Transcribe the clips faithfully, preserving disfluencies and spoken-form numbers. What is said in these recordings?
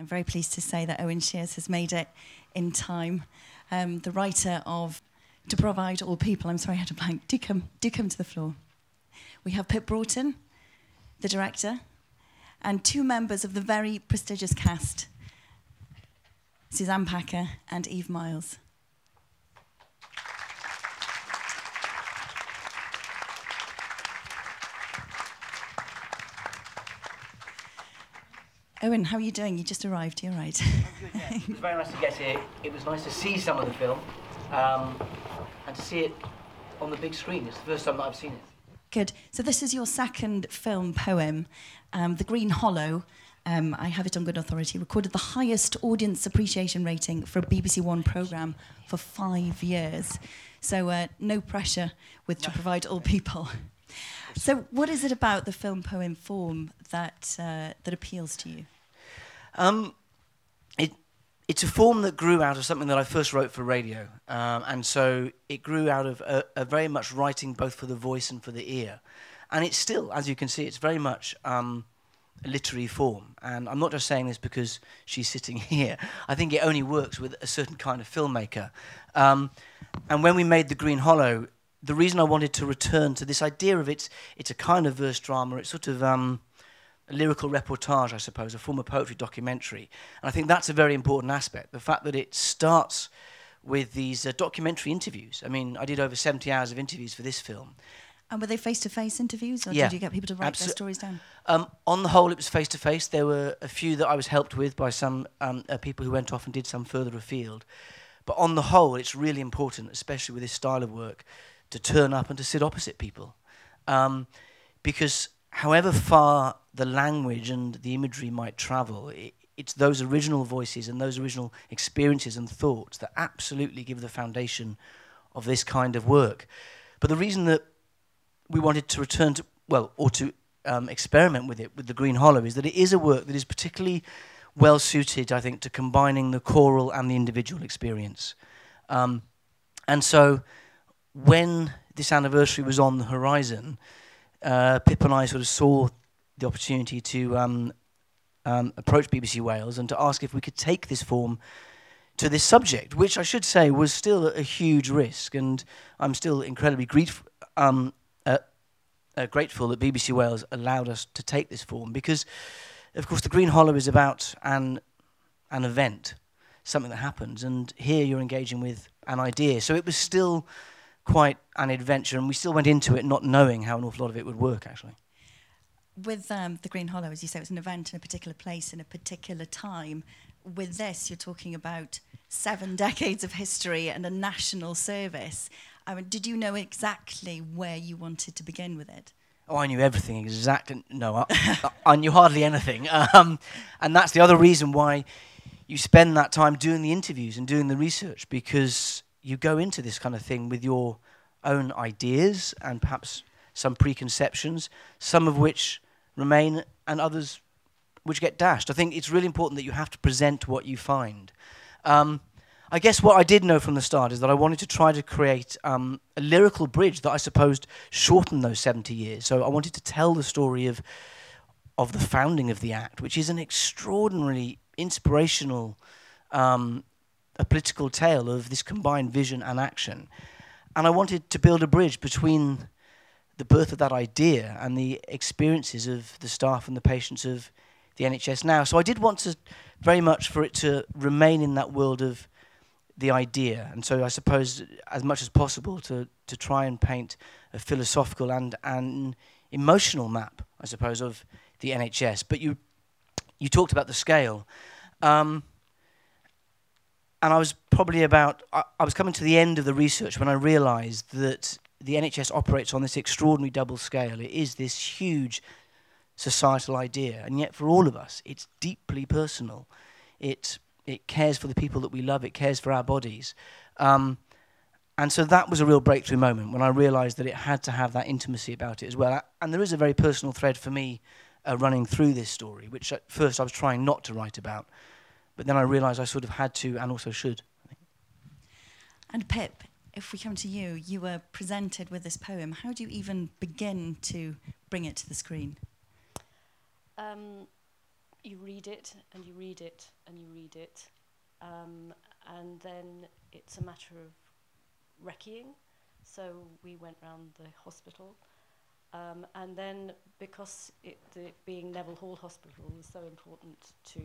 I'm very pleased to say that Owen Sheers has made it in time. Um, the writer of To Provide All People, I'm sorry I had a blank, do come, do come to the floor. We have Pip Broughton, the director, and two members of the very prestigious cast, Suzanne Packer and Eve Miles. Owen, how are you doing? You just arrived, you're right. I'm good, yeah. It was very nice to get here. It was nice to see some of the film um, and to see it on the big screen. It's the first time that I've seen it. Good. So this is your second film poem, um, The Green Hollow. Um, I have it on good authority. Recorded the highest audience appreciation rating for a B B C One programme for five years. So uh, no pressure with To Provide All People. So what is it about the film poem form that uh, that appeals to you? Um, it, it's a form that grew out of something that I first wrote for radio. Um, and so it grew out of a, a very much writing both for the voice and for the ear. And it's still, as you can see, it's very much um, a literary form. And I'm not just saying this because she's sitting here. I think it only works with a certain kind of filmmaker. Um, and when we made The Green Hollow, the reason I wanted to return to this idea of it's it's a kind of verse drama, it's sort of um, a lyrical reportage, I suppose, a form of poetry documentary. And I think that's a very important aspect, the fact that it starts with these uh, documentary interviews. I mean, I did over seventy hours of interviews for this film. And were they face-to-face interviews, or yeah, did you get people to write absol- their stories down? Um, on the whole, it was face-to-face. There were a few that I was helped with by some um, uh, people who went off and did some further afield. But on the whole, it's really important, especially with this style of work, to turn up and to sit opposite people. Um, because however far the language and the imagery might travel, it, it's those original voices and those original experiences and thoughts that absolutely give the foundation of this kind of work. But the reason that we wanted to return to, well, or to um, experiment with it, with The Green Hollow, is that it is a work that is particularly well-suited, I think, to combining the choral and the individual experience. Um, and so, when this anniversary was on the horizon, uh, Pip and I sort of saw the opportunity to um, um, approach B B C Wales and to ask if we could take this form to this subject, which I should say was still a huge risk, and I'm still incredibly grateful, um, uh, uh, grateful that B B C Wales allowed us to take this form, because, of course, The Green Hollow is about an an event, something that happens, and here you're engaging with an idea. So it was still quite an adventure, and we still went into it not knowing how an awful lot of it would work, actually. With um, The Green Hollow, as you say, it was an event in a particular place, in a particular time. With this, you're talking about seven decades of history and a national service. I mean, did you know exactly where you wanted to begin with it? Oh, I knew everything exactly. No, I, I knew hardly anything. Um, and that's the other reason why you spend that time doing the interviews and doing the research, because you go into this kind of thing with your own ideas and perhaps some preconceptions, some of which remain and others which get dashed. I think it's really important that you have to present what you find. Um, I guess what I did know from the start is that I wanted to try to create um, a lyrical bridge that I supposed shortened those seventy years. So I wanted to tell the story of of the founding of the Act, which is an extraordinarily inspirational um a political tale of this combined vision and action. And I wanted to build a bridge between the birth of that idea and the experiences of the staff and the patients of the N H S now. So I did want to very much for it to remain in that world of the idea. And so I suppose as much as possible to, to try and paint a philosophical and an emotional map, I suppose, of the N H S. But you you talked about the scale. Um, And I was probably about, I, I was coming to the end of the research when I realised that the N H S operates on this extraordinary double scale. It is this huge societal idea, and yet for all of us, it's deeply personal. It it cares for the people that we love, it cares for our bodies. Um, and so that was a real breakthrough moment when I realised that it had to have that intimacy about it as well. And there is a very personal thread for me uh, running through this story, which at first I was trying not to write about. But then I realised I sort of had to and also should. And Pip, if we come to you, you were presented with this poem. How do you even begin to bring it to the screen? Um, you read it and you read it and you read it, um, and then it's a matter of recceing. So we went round the hospital, um, and then because it, the, being Neville Hall Hospital was so important to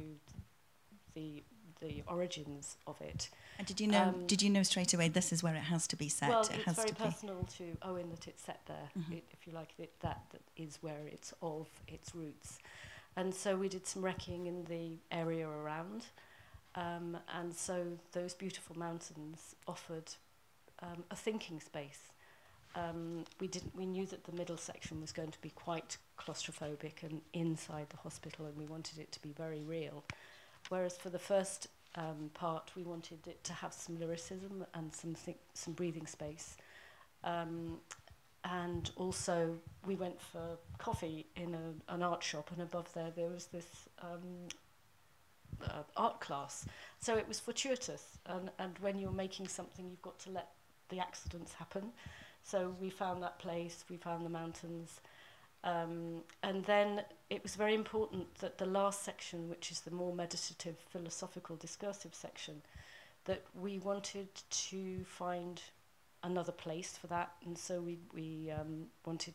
the the origins of it. And did you know? Um, did you know straight away this is where it has to be set? Well, it it's has very to personal be. to Owen that it's set there, mm-hmm. it, if you like. It, that that is where it's of its roots, and so we did some recceing in the area around, um, and so those beautiful mountains offered um, a thinking space. Um, we didn't. We knew that the middle section was going to be quite claustrophobic and inside the hospital, and we wanted it to be very real. Whereas for the first um, part, we wanted it to have some lyricism and some thi- some breathing space. Um, and also, we went for coffee in a, an art shop, and above there, there was this um, uh, art class. So it was fortuitous. And, and when you're making something, you've got to let the accidents happen. So we found that place, we found the mountains. Um, and then it was very important that the last section, which is the more meditative, philosophical, discursive section, that we wanted to find another place for that. And so we, we um, wanted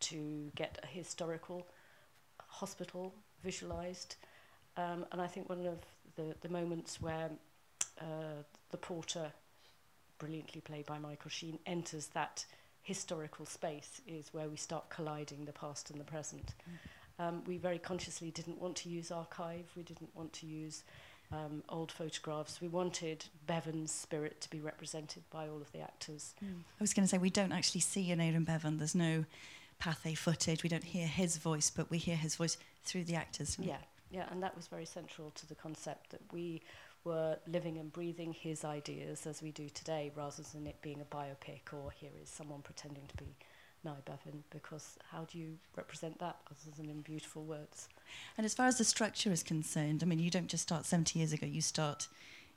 to get a historical hospital visualised. Um, and I think one of the, the moments where uh, the porter, brilliantly played by Michael Sheen, enters that historical space is where we start colliding the past and the present. Mm. Um, we very consciously didn't want to use archive, we didn't want to use um, old photographs, we wanted Bevan's spirit to be represented by all of the actors. Mm. I was going to say, we don't actually see Aneurin Bevan, there's no Pathé footage, we don't hear his voice, but we hear his voice through the actors. Yeah, we? yeah, and that was very central to the concept, that we were living and breathing his ideas as we do today, rather than it being a biopic or here is someone pretending to be Nye Bevan, because how do you represent that other than in beautiful words? And as far as the structure is concerned, I mean, you don't just start seventy years ago, you start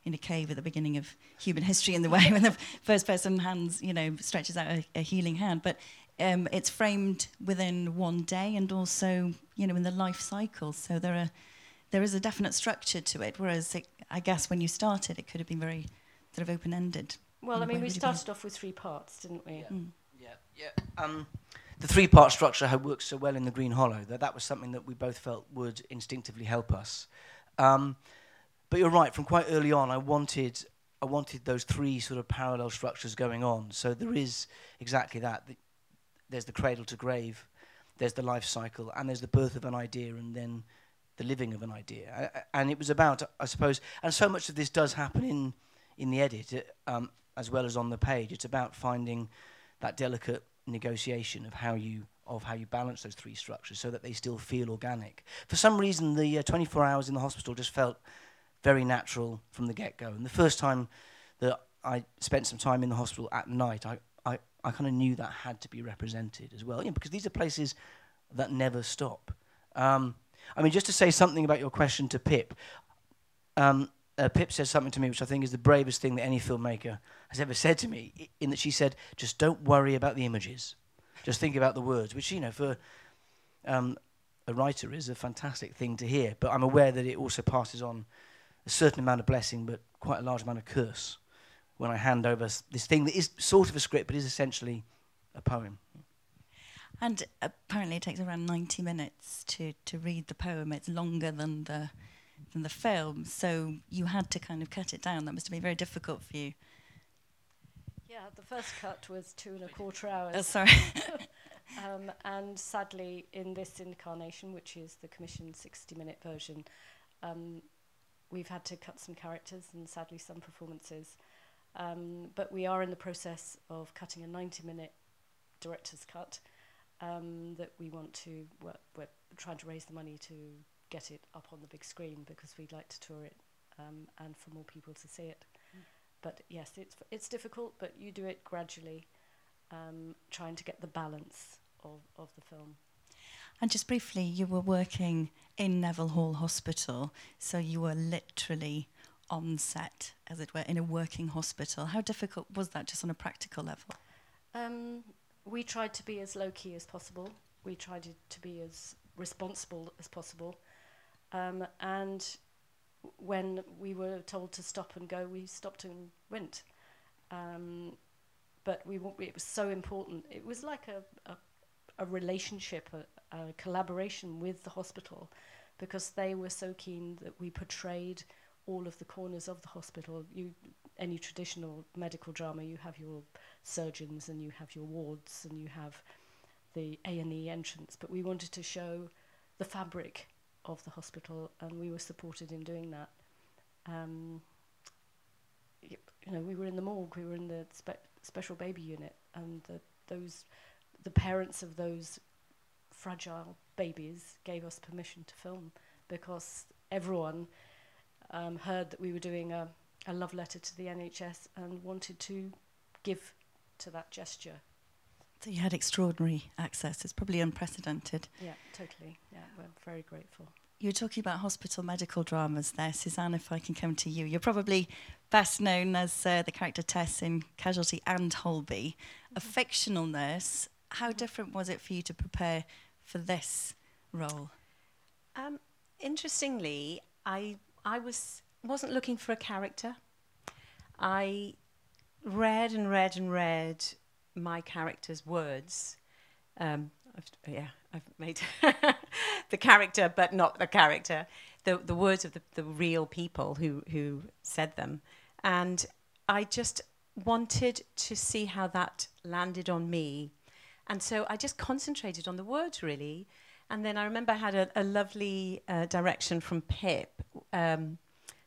in a cave at the beginning of human history in the way when the first person hands, you know, stretches out a, a healing hand, but um, it's framed within one day and also, you know, in the life cycle, so there are There is a definite structure to it, whereas it, I guess when you started, it could have been very sort of open-ended. Well, I mean, we started off with three parts, didn't we? Yeah, mm. yeah. yeah. Um, the three-part structure had worked so well in The Green Hollow that that was something that we both felt would instinctively help us. Um, but you're right, from quite early on, I wanted I wanted those three sort of parallel structures going on. So there is exactly that. The, there's the cradle to grave, there's the life cycle, and there's the birth of an idea, and then the living of an idea. I, and it was about, I suppose, and so much of this does happen in in the edit, it, um, as well as on the page. It's about finding that delicate negotiation of how you of how you balance those three structures so that they still feel organic. For some reason, the uh, twenty-four hours in the hospital just felt very natural from the get-go. And the first time that I spent some time in the hospital at night, I, I, I kind of knew that had to be represented as well, you know, because these are places that never stop. Um, I mean, just to say something about your question to Pip, um, uh, Pip says something to me which I think is the bravest thing that any filmmaker has ever said to me, I- in that she said, just don't worry about the images, just think about the words, which, you know, for um, a writer is a fantastic thing to hear, but I'm aware that it also passes on a certain amount of blessing but quite a large amount of curse when I hand over s- this thing that is sort of a script but is essentially a poem. And apparently it takes around ninety minutes to, to read the poem. It's longer than the than the film, so you had to kind of cut it down. That must have been very difficult for you. Yeah, the first cut was two and a quarter hours. Oh, sorry. um, and sadly, in this incarnation, which is the commissioned sixty-minute version, um, we've had to cut some characters and sadly some performances. Um, but we are in the process of cutting a ninety-minute director's cut. Um, that we want to, we're, we're trying to raise the money to get it up on the big screen because we'd like to tour it um, and for more people to see it. Mm. But yes, it's it's difficult, but you do it gradually, um, trying to get the balance of, of the film. And just briefly, you were working in Neville Hall Hospital, so you were literally on set, as it were, in a working hospital. How difficult was that, just on a practical level? Um... We tried to be as low-key as possible. We tried to be as responsible as possible. Um, and when we were told to stop and go, we stopped and went. Um, but we w- it was so important. It was like a, a, a relationship, a, a collaboration with the hospital, because they were so keen that we portrayed all of the corners of the hospital. You, any traditional medical drama, you have your surgeons and you have your wards and you have the A and E entrance, but we wanted to show the fabric of the hospital, and we were supported in doing that. Um, you know, we were in the morgue, we were in the spe- special baby unit, and the, those, the parents of those fragile babies gave us permission to film, because everyone um, heard that we were doing a, a love letter to the N H S and wanted to give to that gesture. So you had extraordinary access. It's probably unprecedented. Yeah, totally. Yeah, we're very grateful. You were talking about hospital medical dramas there. Suzanne, if I can come to you. You're probably best known as uh, the character Tess in Casualty and Holby, mm-hmm. a fictional nurse. How different was it for you to prepare for this role? Um, interestingly, I I was wasn't looking for a character. I read and read and read my character's words. Um, I've, yeah, I've made the character, but not the character. The the words of the, the real people who who said them, and I just wanted to see how that landed on me. And so I just concentrated on the words, really. And then I remember I had a, a lovely uh, direction from Pip, um,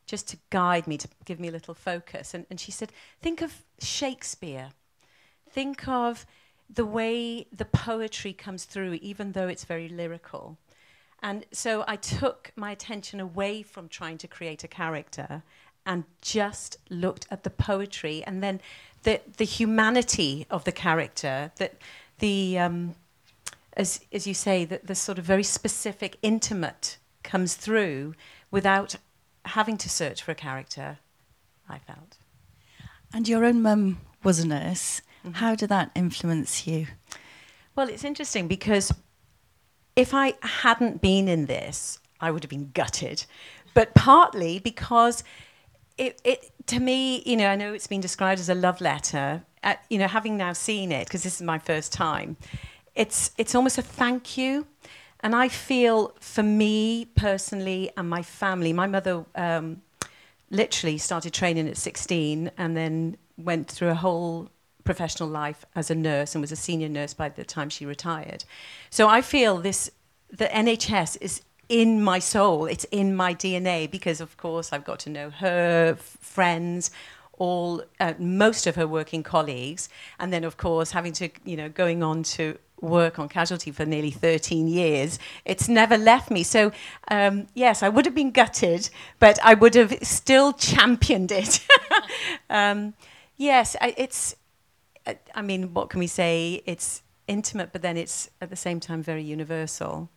just to guide me, to give me a little focus. And, and she said, think of Shakespeare. Think of the way the poetry comes through, even though it's very lyrical. And so I took my attention away from trying to create a character and just looked at the poetry, and then the the humanity of the character, that the um, as as you say, that the sort of very specific, intimate comes through without having to search for a character, I felt. And your own mum was a nurse. Mm-hmm. How did that influence you? Well, it's interesting, because if I hadn't been in this, I would have been gutted. But partly because it, it to me, you know, I know it's been described as a love letter. Uh, you know, having now seen it, because this is my first time, it's it's almost a thank you. And I feel, for me personally and my family, my mother um, literally started training at sixteen and then went through a whole professional life as a nurse and was a senior nurse by the time she retired. So I feel this, the N H S is in my soul, it's in my D N A, because of course I've got to know her f- friends, all uh, most of her working colleagues, and then of course having to, you know, going on to work on Casualty for nearly thirteen years, it's never left me. So um, yes, I would have been gutted, but I would have still championed it. um, yes, I, it's. I mean, what can we say? It's intimate, but then it's at the same time very universal.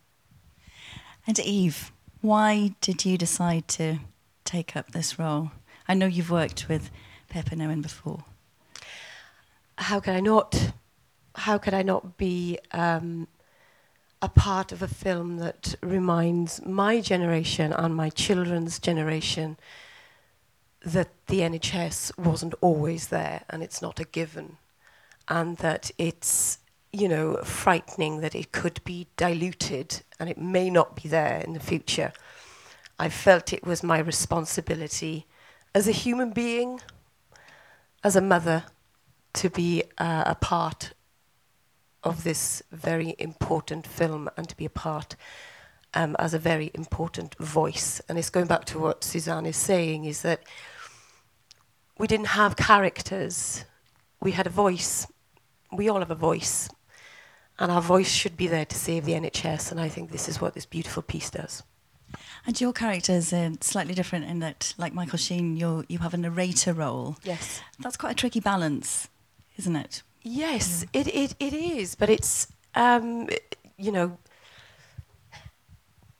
And Eve, why did you decide to take up this role? I know you've worked with Pip and Owen before. How could I not? How could I not be um, a part of a film that reminds my generation and my children's generation that the N H S wasn't always there, and it's not a given. And that it's, you know, frightening that it could be diluted and it may not be there in the future. I felt it was my responsibility as a human being, as a mother, to be uh, a part of this very important film and to be a part um, as a very important voice. And it's going back to what Suzanne is saying, is that we didn't have characters. We had a voice. We all have a voice. And our voice should be there to save the N H S. And I think this is what this beautiful piece does. And your characters are slightly different in that, like Michael Sheen, you you have a narrator role. Yes. That's quite a tricky balance, isn't it? Yes, yeah. it, it, it is. But it's, um, you know,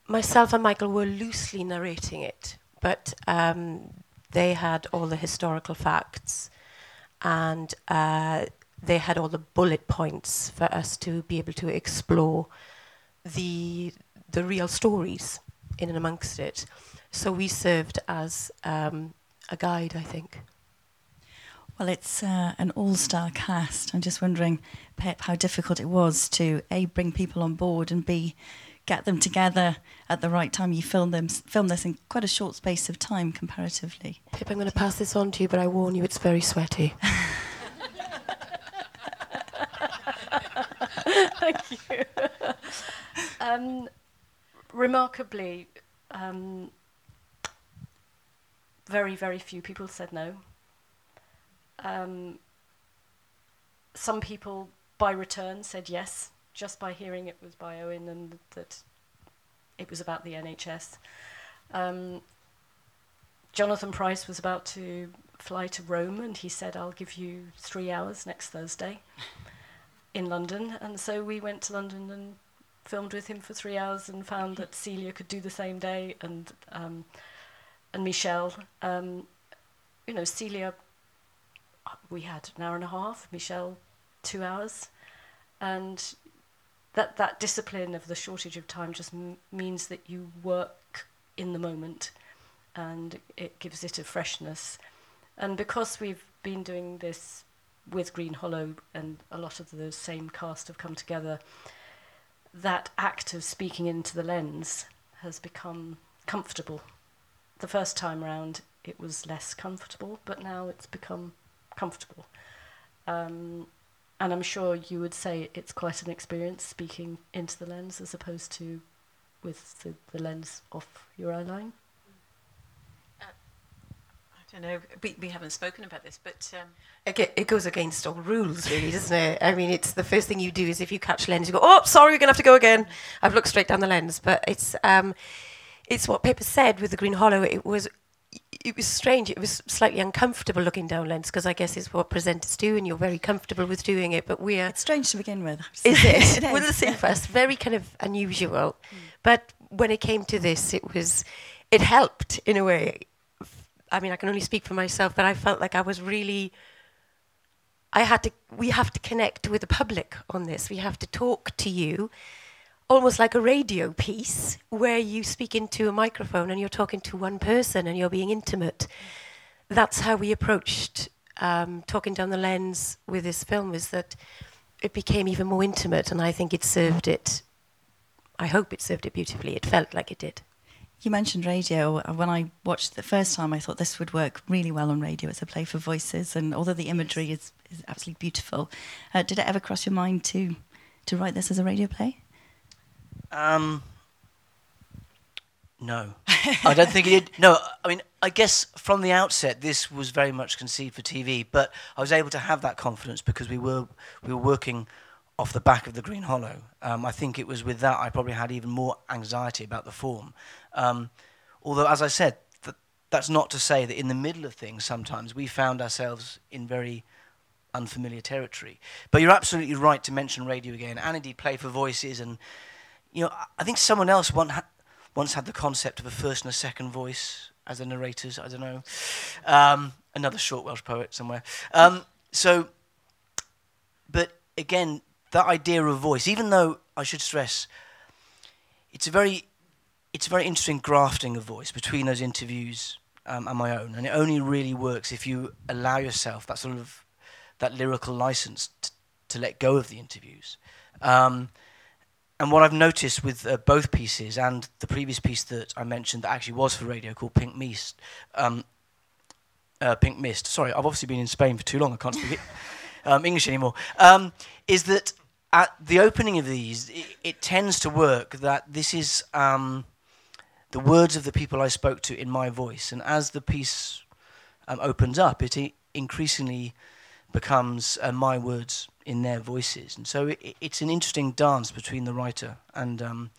myself and Michael were loosely narrating it. But um, they had all the historical facts. And uh, they had all the bullet points for us to be able to explore the the real stories in and amongst it. So we served as um, a guide, I think. Well, it's uh, an all-star cast. I'm just wondering, Pip, how difficult it was to, A, bring people on board, and B, get them together at the right time. You film them, film this in quite a short space of time, comparatively. Pip, I'm going to pass this on to you, but I warn you, it's very sweaty. Thank you. um, remarkably, um, very, very few people said no. Um, some people, by return, said yes, just by hearing it was by Owen and that it was about the N H S. Um, Jonathan Price was about to fly to Rome, and he said, I'll give you three hours next Thursday in London. And so we went to London and filmed with him for three hours and found that Celia could do the same day, and, um, and Michelle. Um, you know, Celia, we had an hour and a half, Michelle, two hours. And that that discipline of the shortage of time just m means that you work in the moment, and it gives it a freshness. And because we've been doing this with Green Hollow and a lot of the same cast have come together, that act of speaking into the lens has become comfortable. The first time round, it was less comfortable, but now it's become comfortable. Um, And I'm sure you would say it's quite an experience speaking into the lens as opposed to with the, the lens off your eye line. Uh, I don't know. We, we haven't spoken about this, but... Um, Again, it goes against all rules, really, doesn't it? I mean, it's the first thing you do is if you catch lens, you go, oh, sorry, we're going to have to go again. I've looked straight down the lens. But it's um, it's what Pip said with the Green Hollow. It was... It was strange. It was slightly uncomfortable looking down lens, because I guess it's what presenters do, and you're very comfortable with doing it. But we are. It's strange to begin with. Is it? It well, the same for us. Very kind of unusual. Mm. But when it came to this, it was. It helped in a way. I mean, I can only speak for myself, but I felt like I was really. I had to. We have to connect with the public on this. We have to talk to you. Almost like a radio piece where you speak into a microphone and you're talking to one person and you're being intimate. That's how we approached um, talking down the lens with this film, is that it became even more intimate, and I think it served it, I hope it served it beautifully. It felt like it did. You mentioned radio. When I watched it the first time, I thought this would work really well on radio. It's a play for voices, and although the imagery is, is absolutely beautiful, uh, did it ever cross your mind to, to write this as a radio play? Um, no, I don't think it did. No, I mean, I guess from the outset, this was very much conceived for T V, but I was able to have that confidence because we were, we were working off the back of the Green Hollow. Um, I think it was with that I probably had even more anxiety about the form. Um, although, as I said, th that's not to say that in the middle of things, sometimes we found ourselves in very unfamiliar territory. But you're absolutely right to mention radio again, and indeed play for voices, and you know, I think someone else one ha once had the concept of a first and a second voice as the narrators, I don't know. Um, another short Welsh poet somewhere. Um, so, but again, that idea of voice, even though I should stress, it's a very, it's a very interesting grafting of voice between those interviews um, and my own, and it only really works if you allow yourself that sort of, that lyrical license t to let go of the interviews. Um, And what I've noticed with uh, both pieces and the previous piece that I mentioned that actually was for radio called Pink Mist, um, uh, Pink Mist, sorry, I've obviously been in Spain for too long, I can't speak it, um, English anymore, um, is that at the opening of these, it, it tends to work that this is um, the words of the people I spoke to in my voice. And as the piece um, opens up, it I increasingly becomes uh, my words in their voices, and so it, it's an interesting dance between the writer and um,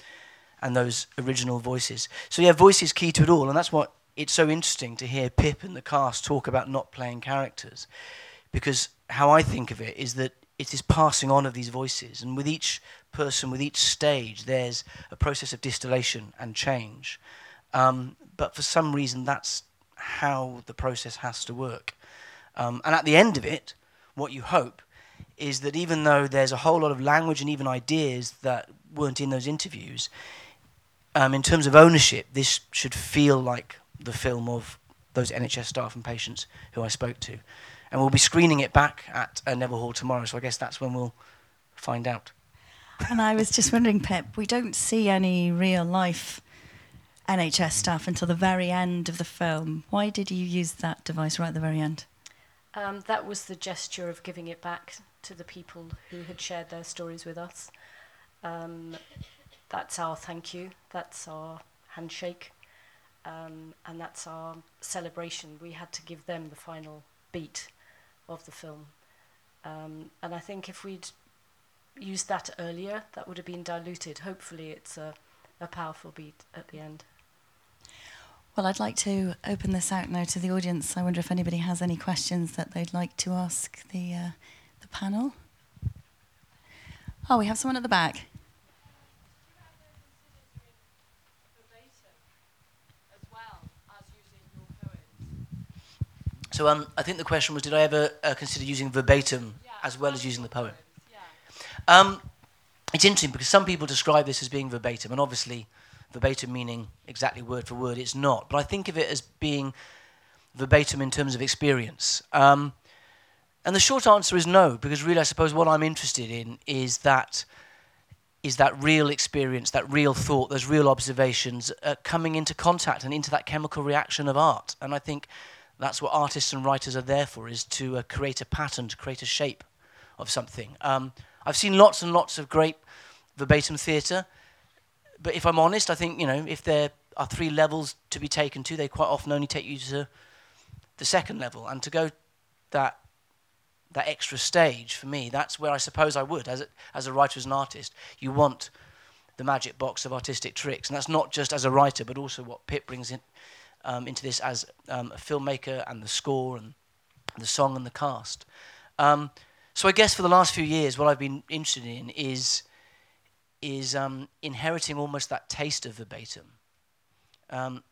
and those original voices. So yeah, voice is key to it all, and that's what it's so interesting to hear Pip and the cast talk about not playing characters, because how I think of it is that it is passing on of these voices, and with each person, with each stage, there's a process of distillation and change. Um, but for some reason, that's how the process has to work. Um, and at the end of it, what you hope is that even though there's a whole lot of language and even ideas that weren't in those interviews, um, in terms of ownership, this should feel like the film of those N H S staff and patients who I spoke to. And we'll be screening it back at uh, Neville Hall tomorrow, so I guess that's when we'll find out. And I was just wondering, Pip, we don't see any real-life N H S staff until the very end of the film. Why did you use that device right at the very end? Um, that was the gesture of giving it back to the people who had shared their stories with us. Um, that's our thank you, that's our handshake, um, and that's our celebration. We had to give them the final beat of the film. Um, and I think if we'd used that earlier, that would have been diluted. Hopefully it's a, a powerful beat at the end. Well, I'd like to open this out now to the audience. I wonder if anybody has any questions that they'd like to ask the uh, the panel. Oh, we have someone at the back. So um, I think the question was, did I ever uh, consider using verbatim yeah, as well as using the poem? Yeah. Um, it's interesting because some people describe this as being verbatim, and obviously verbatim meaning exactly word for word, it's not. But I think of it as being verbatim in terms of experience. Um, and the short answer is no, because really I suppose what I'm interested in is that is that real experience, that real thought, those real observations uh, coming into contact and into that chemical reaction of art. And I think that's what artists and writers are there for, is to uh, create a pattern, to create a shape of something. Um, I've seen lots and lots of great verbatim theatre. But if I'm honest, I think, you know, if there are three levels to be taken to, they quite often only take you to the second level. And to go that that extra stage, for me, that's where I suppose I would, as a, as a writer, as an artist. You want the magic box of artistic tricks. And that's not just as a writer, but also what Pip brings in, um, into this as um, a filmmaker, and the score and the song and the cast. Um, so I guess for the last few years, what I've been interested in is... is um, inheriting almost that taste of verbatim. Um,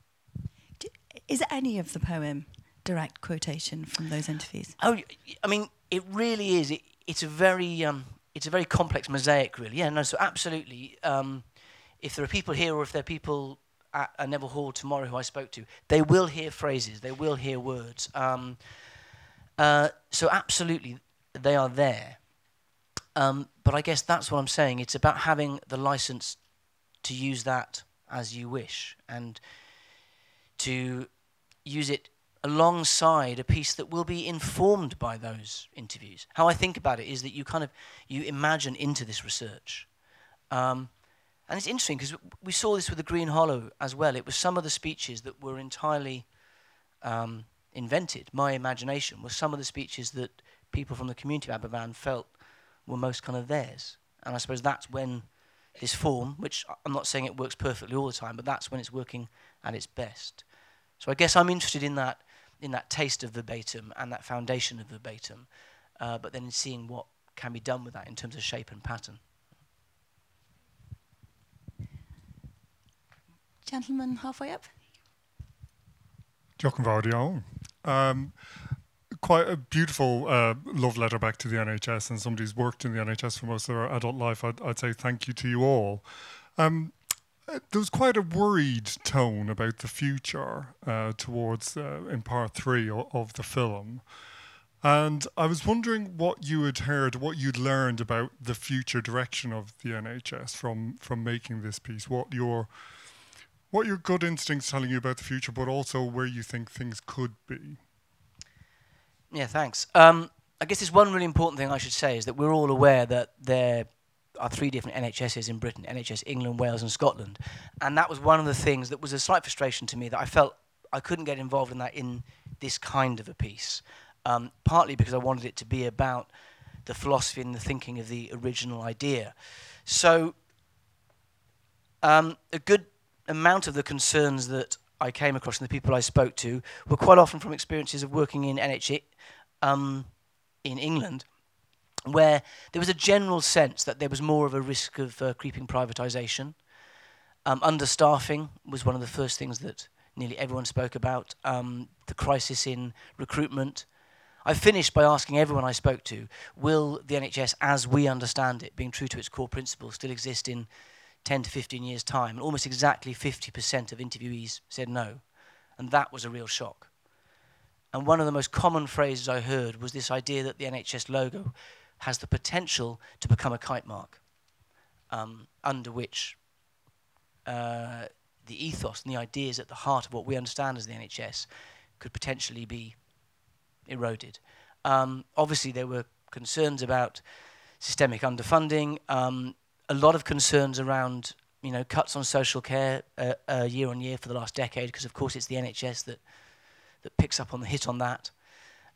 Do, is any of the poem direct quotation from those interviews? Oh, I mean, it really is. It, it's a very, um, it's a very complex mosaic, really. Yeah, no, so absolutely. Um, if there are people here, or if there are people at uh, Neville Hall tomorrow who I spoke to, they will hear phrases. They will hear words. Um, uh, so absolutely, they are there. Um, but I guess that's what I'm saying. It's about having the license to use that as you wish, and to use it alongside a piece that will be informed by those interviews. How I think about it is that you kind of, you imagine into this research. Um, and it's interesting because we saw this with The Green Hollow as well. It was some of the speeches that were entirely um, invented. My imagination was some of the speeches that people from the community of Aberfan felt were most kind of theirs. And I suppose that's when this form, which I'm not saying it works perfectly all the time, but that's when it's working at its best. So I guess I'm interested in that in that taste of verbatim and that foundation of verbatim, uh, but then in seeing what can be done with that in terms of shape and pattern. Gentleman halfway up. Jochen Vardial. Um Quite a beautiful uh, love letter back to the N H S, and somebody who's worked in the N H S for most of their adult life. I'd, I'd say thank you to you all. Um, there was quite a worried tone about the future uh, towards uh, in part three o- of the film. And I was wondering what you had heard, what you'd learned about the future direction of the N H S from, from making this piece, what your, what your gut instincts telling you about the future, but also where you think things could be. Yeah, thanks. Um, I guess there's one really important thing I should say is that we're all aware that there are three different N H S's in Britain, N H S England, Wales and Scotland. And that was one of the things that was a slight frustration to me, that I felt I couldn't get involved in that in this kind of a piece, um, partly because I wanted it to be about the philosophy and the thinking of the original idea. So um, a good amount of the concerns that I came across and the people I spoke to were quite often from experiences of working in N H S um, in England, where there was a general sense that there was more of a risk of uh, creeping privatisation. Um, understaffing was one of the first things that nearly everyone spoke about, um, the crisis in recruitment. I finished by asking everyone I spoke to, will the N H S as we understand it, being true to its core principles, still exist in ten to fifteen years' time, and almost exactly fifty percent of interviewees said no. And that was a real shock. And one of the most common phrases I heard was this idea that the N H S logo has the potential to become a kite mark, um, under which uh, the ethos and the ideas at the heart of what we understand as the N H S could potentially be eroded. Um, obviously, there were concerns about systemic underfunding, um, a lot of concerns around, you know, cuts on social care uh, uh, year on year for the last decade, because of course it's the N H S that that picks up on the hit on that.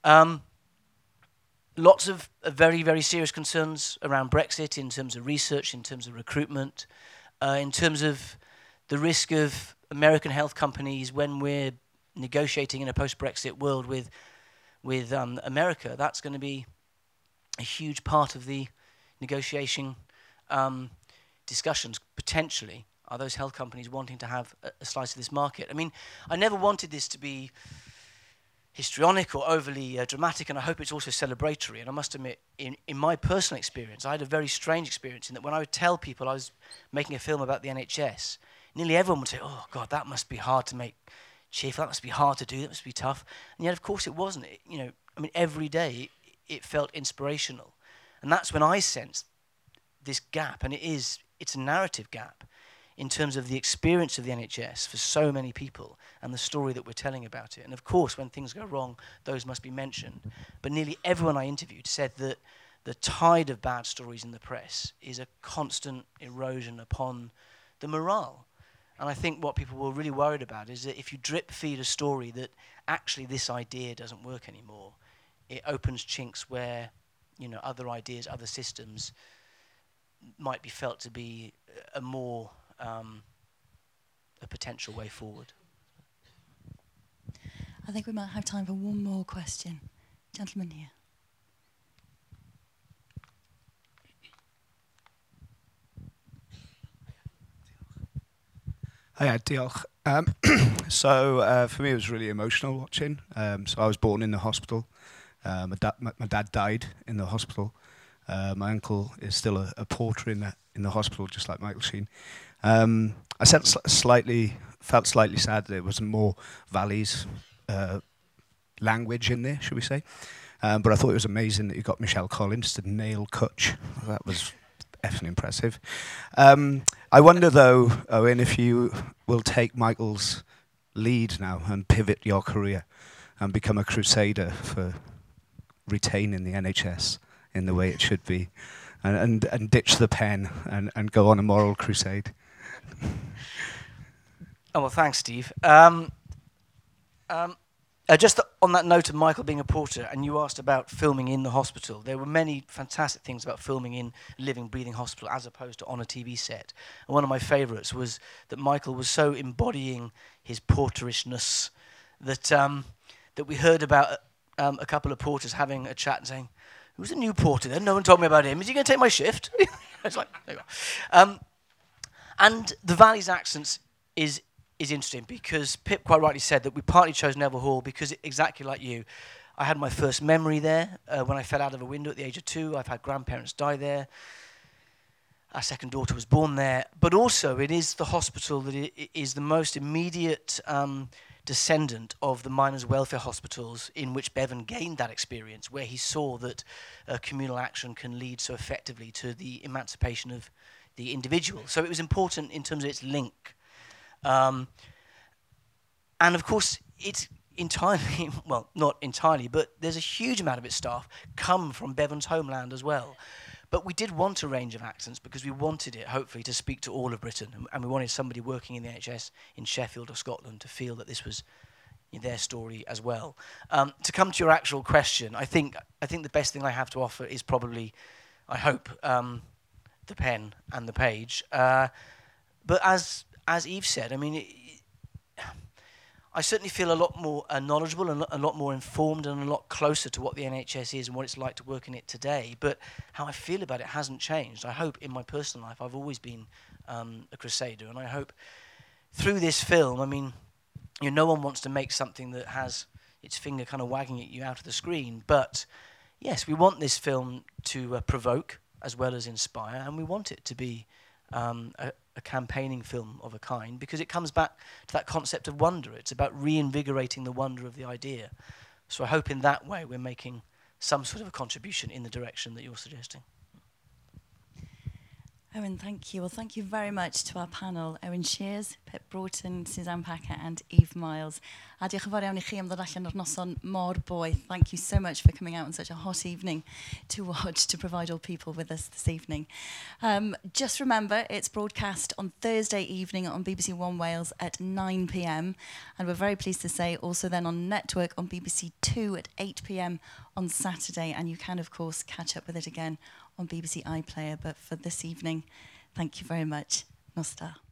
Um, lots of uh, very, very serious concerns around Brexit in terms of research, in terms of recruitment, uh, in terms of the risk of American health companies when we're negotiating in a post-Brexit world with with um, America. That's going to be a huge part of the negotiation um, discussions, potentially. Are those health companies wanting to have a, a slice of this market? I mean, I never wanted this to be histrionic or overly uh, dramatic, and I hope it's also celebratory. And I must admit, in, in my personal experience, I had a very strange experience in that when I would tell people I was making a film about the N H S, nearly everyone would say, oh, God, that must be hard to make cheerful, that must be hard to do, that must be tough. And yet, of course, it wasn't. It, you know, I mean, every day it, it felt inspirational. And that's when I sensed this gap, and it is, it's a narrative gap in terms of the experience of the N H S for so many people and the story that we're telling about it. And of course, when things go wrong, those must be mentioned. But nearly everyone I interviewed said that the tide of bad stories in the press is a constant erosion upon the morale. And I think what people were really worried about is that if you drip feed a story that actually this idea doesn't work anymore, it opens chinks where, you know, other ideas, other systems might be felt to be a more Um, a potential way forward. I think we might have time for one more question. Gentleman here. Hiya, diolch. Um, so uh, for me it was really emotional watching. Um, so I was born in the hospital. Uh, my, da my, my dad died in the hospital. Uh, my uncle is still a, a porter in the, in the hospital, just like Michael Sheen. Um, I said sl slightly, felt slightly sad that there wasn't more Valley's uh, language in there, should we say. Um, but I thought it was amazing that you got Michelle Collins to nail Kutch. That was effing impressive. Um, I wonder, though, Owen, if you will take Michael's lead now and pivot your career and become a crusader for retaining the N H S in the way it should be, and, and, and ditch the pen and, and go on a moral crusade. Oh, well, thanks, Steve. Um, um, uh, just th on that note of Michael being a porter, and you asked about filming in the hospital, there were many fantastic things about filming in a living, breathing hospital as opposed to on a T V set. And one of my favourites was that Michael was so embodying his porterishness that, um, that we heard about um, a couple of porters having a chat and saying, who's the new porter then? No one told me about him. Is he going to take my shift? It's like, there you are. Um, and the Valley's accents is is interesting because Pip quite rightly said that we partly chose Neville Hall because, it, exactly like you, I had my first memory there uh, when I fell out of a window at the age of two. I've had grandparents die there. Our second daughter was born there. But also, it is the hospital that i- is the most immediate um, descendant of the miners' welfare hospitals in which Bevan gained that experience, where he saw that uh, communal action can lead so effectively to the emancipation of the individual. So it was important in terms of its link. Um, and of course, it's entirely, well, not entirely, but there's a huge amount of its staff come from Bevan's homeland as well. But we did want a range of accents because we wanted it, hopefully, to speak to all of Britain. And we wanted somebody working in the N H S in Sheffield or Scotland to feel that this was their story as well. Um, to come to your actual question, I think I think the best thing I have to offer is probably, I hope, um, the pen and the page. Uh, but as as Eve said, I mean, it, I certainly feel a lot more uh, knowledgeable and a lot more informed and a lot closer to what the N H S is and what it's like to work in it today. But how I feel about it hasn't changed. I hope in my personal life I've always been um, a crusader. And I hope through this film, I mean, you know, no one wants to make something that has its finger kind of wagging at you out of the screen. But yes, we want this film to uh, provoke as well as inspire. And we want it to be um, a, a campaigning film of a kind, because it comes back to that concept of wonder. It's about reinvigorating the wonder of the idea. So I hope in that way we're making some sort of a contribution in the direction that you're suggesting. Owen, thank you. Well, thank you very much to our panel, Owen Sheers, Pip Broughton, Suzanne Packer and Eve Miles. A diolch yn fawr iawn I chi am ddod allan o'r noson mor boeth. Thank you so much for coming out on such a hot evening to watch To Provide All People with us this evening. Um, just remember, it's broadcast on Thursday evening on B B C One Wales at nine p m. And we're very pleased to say also then on Network on B B C Two at eight p m on Saturday. And you can, of course, catch up with it again on B B C iPlayer, but for this evening, thank you very much. Nostar.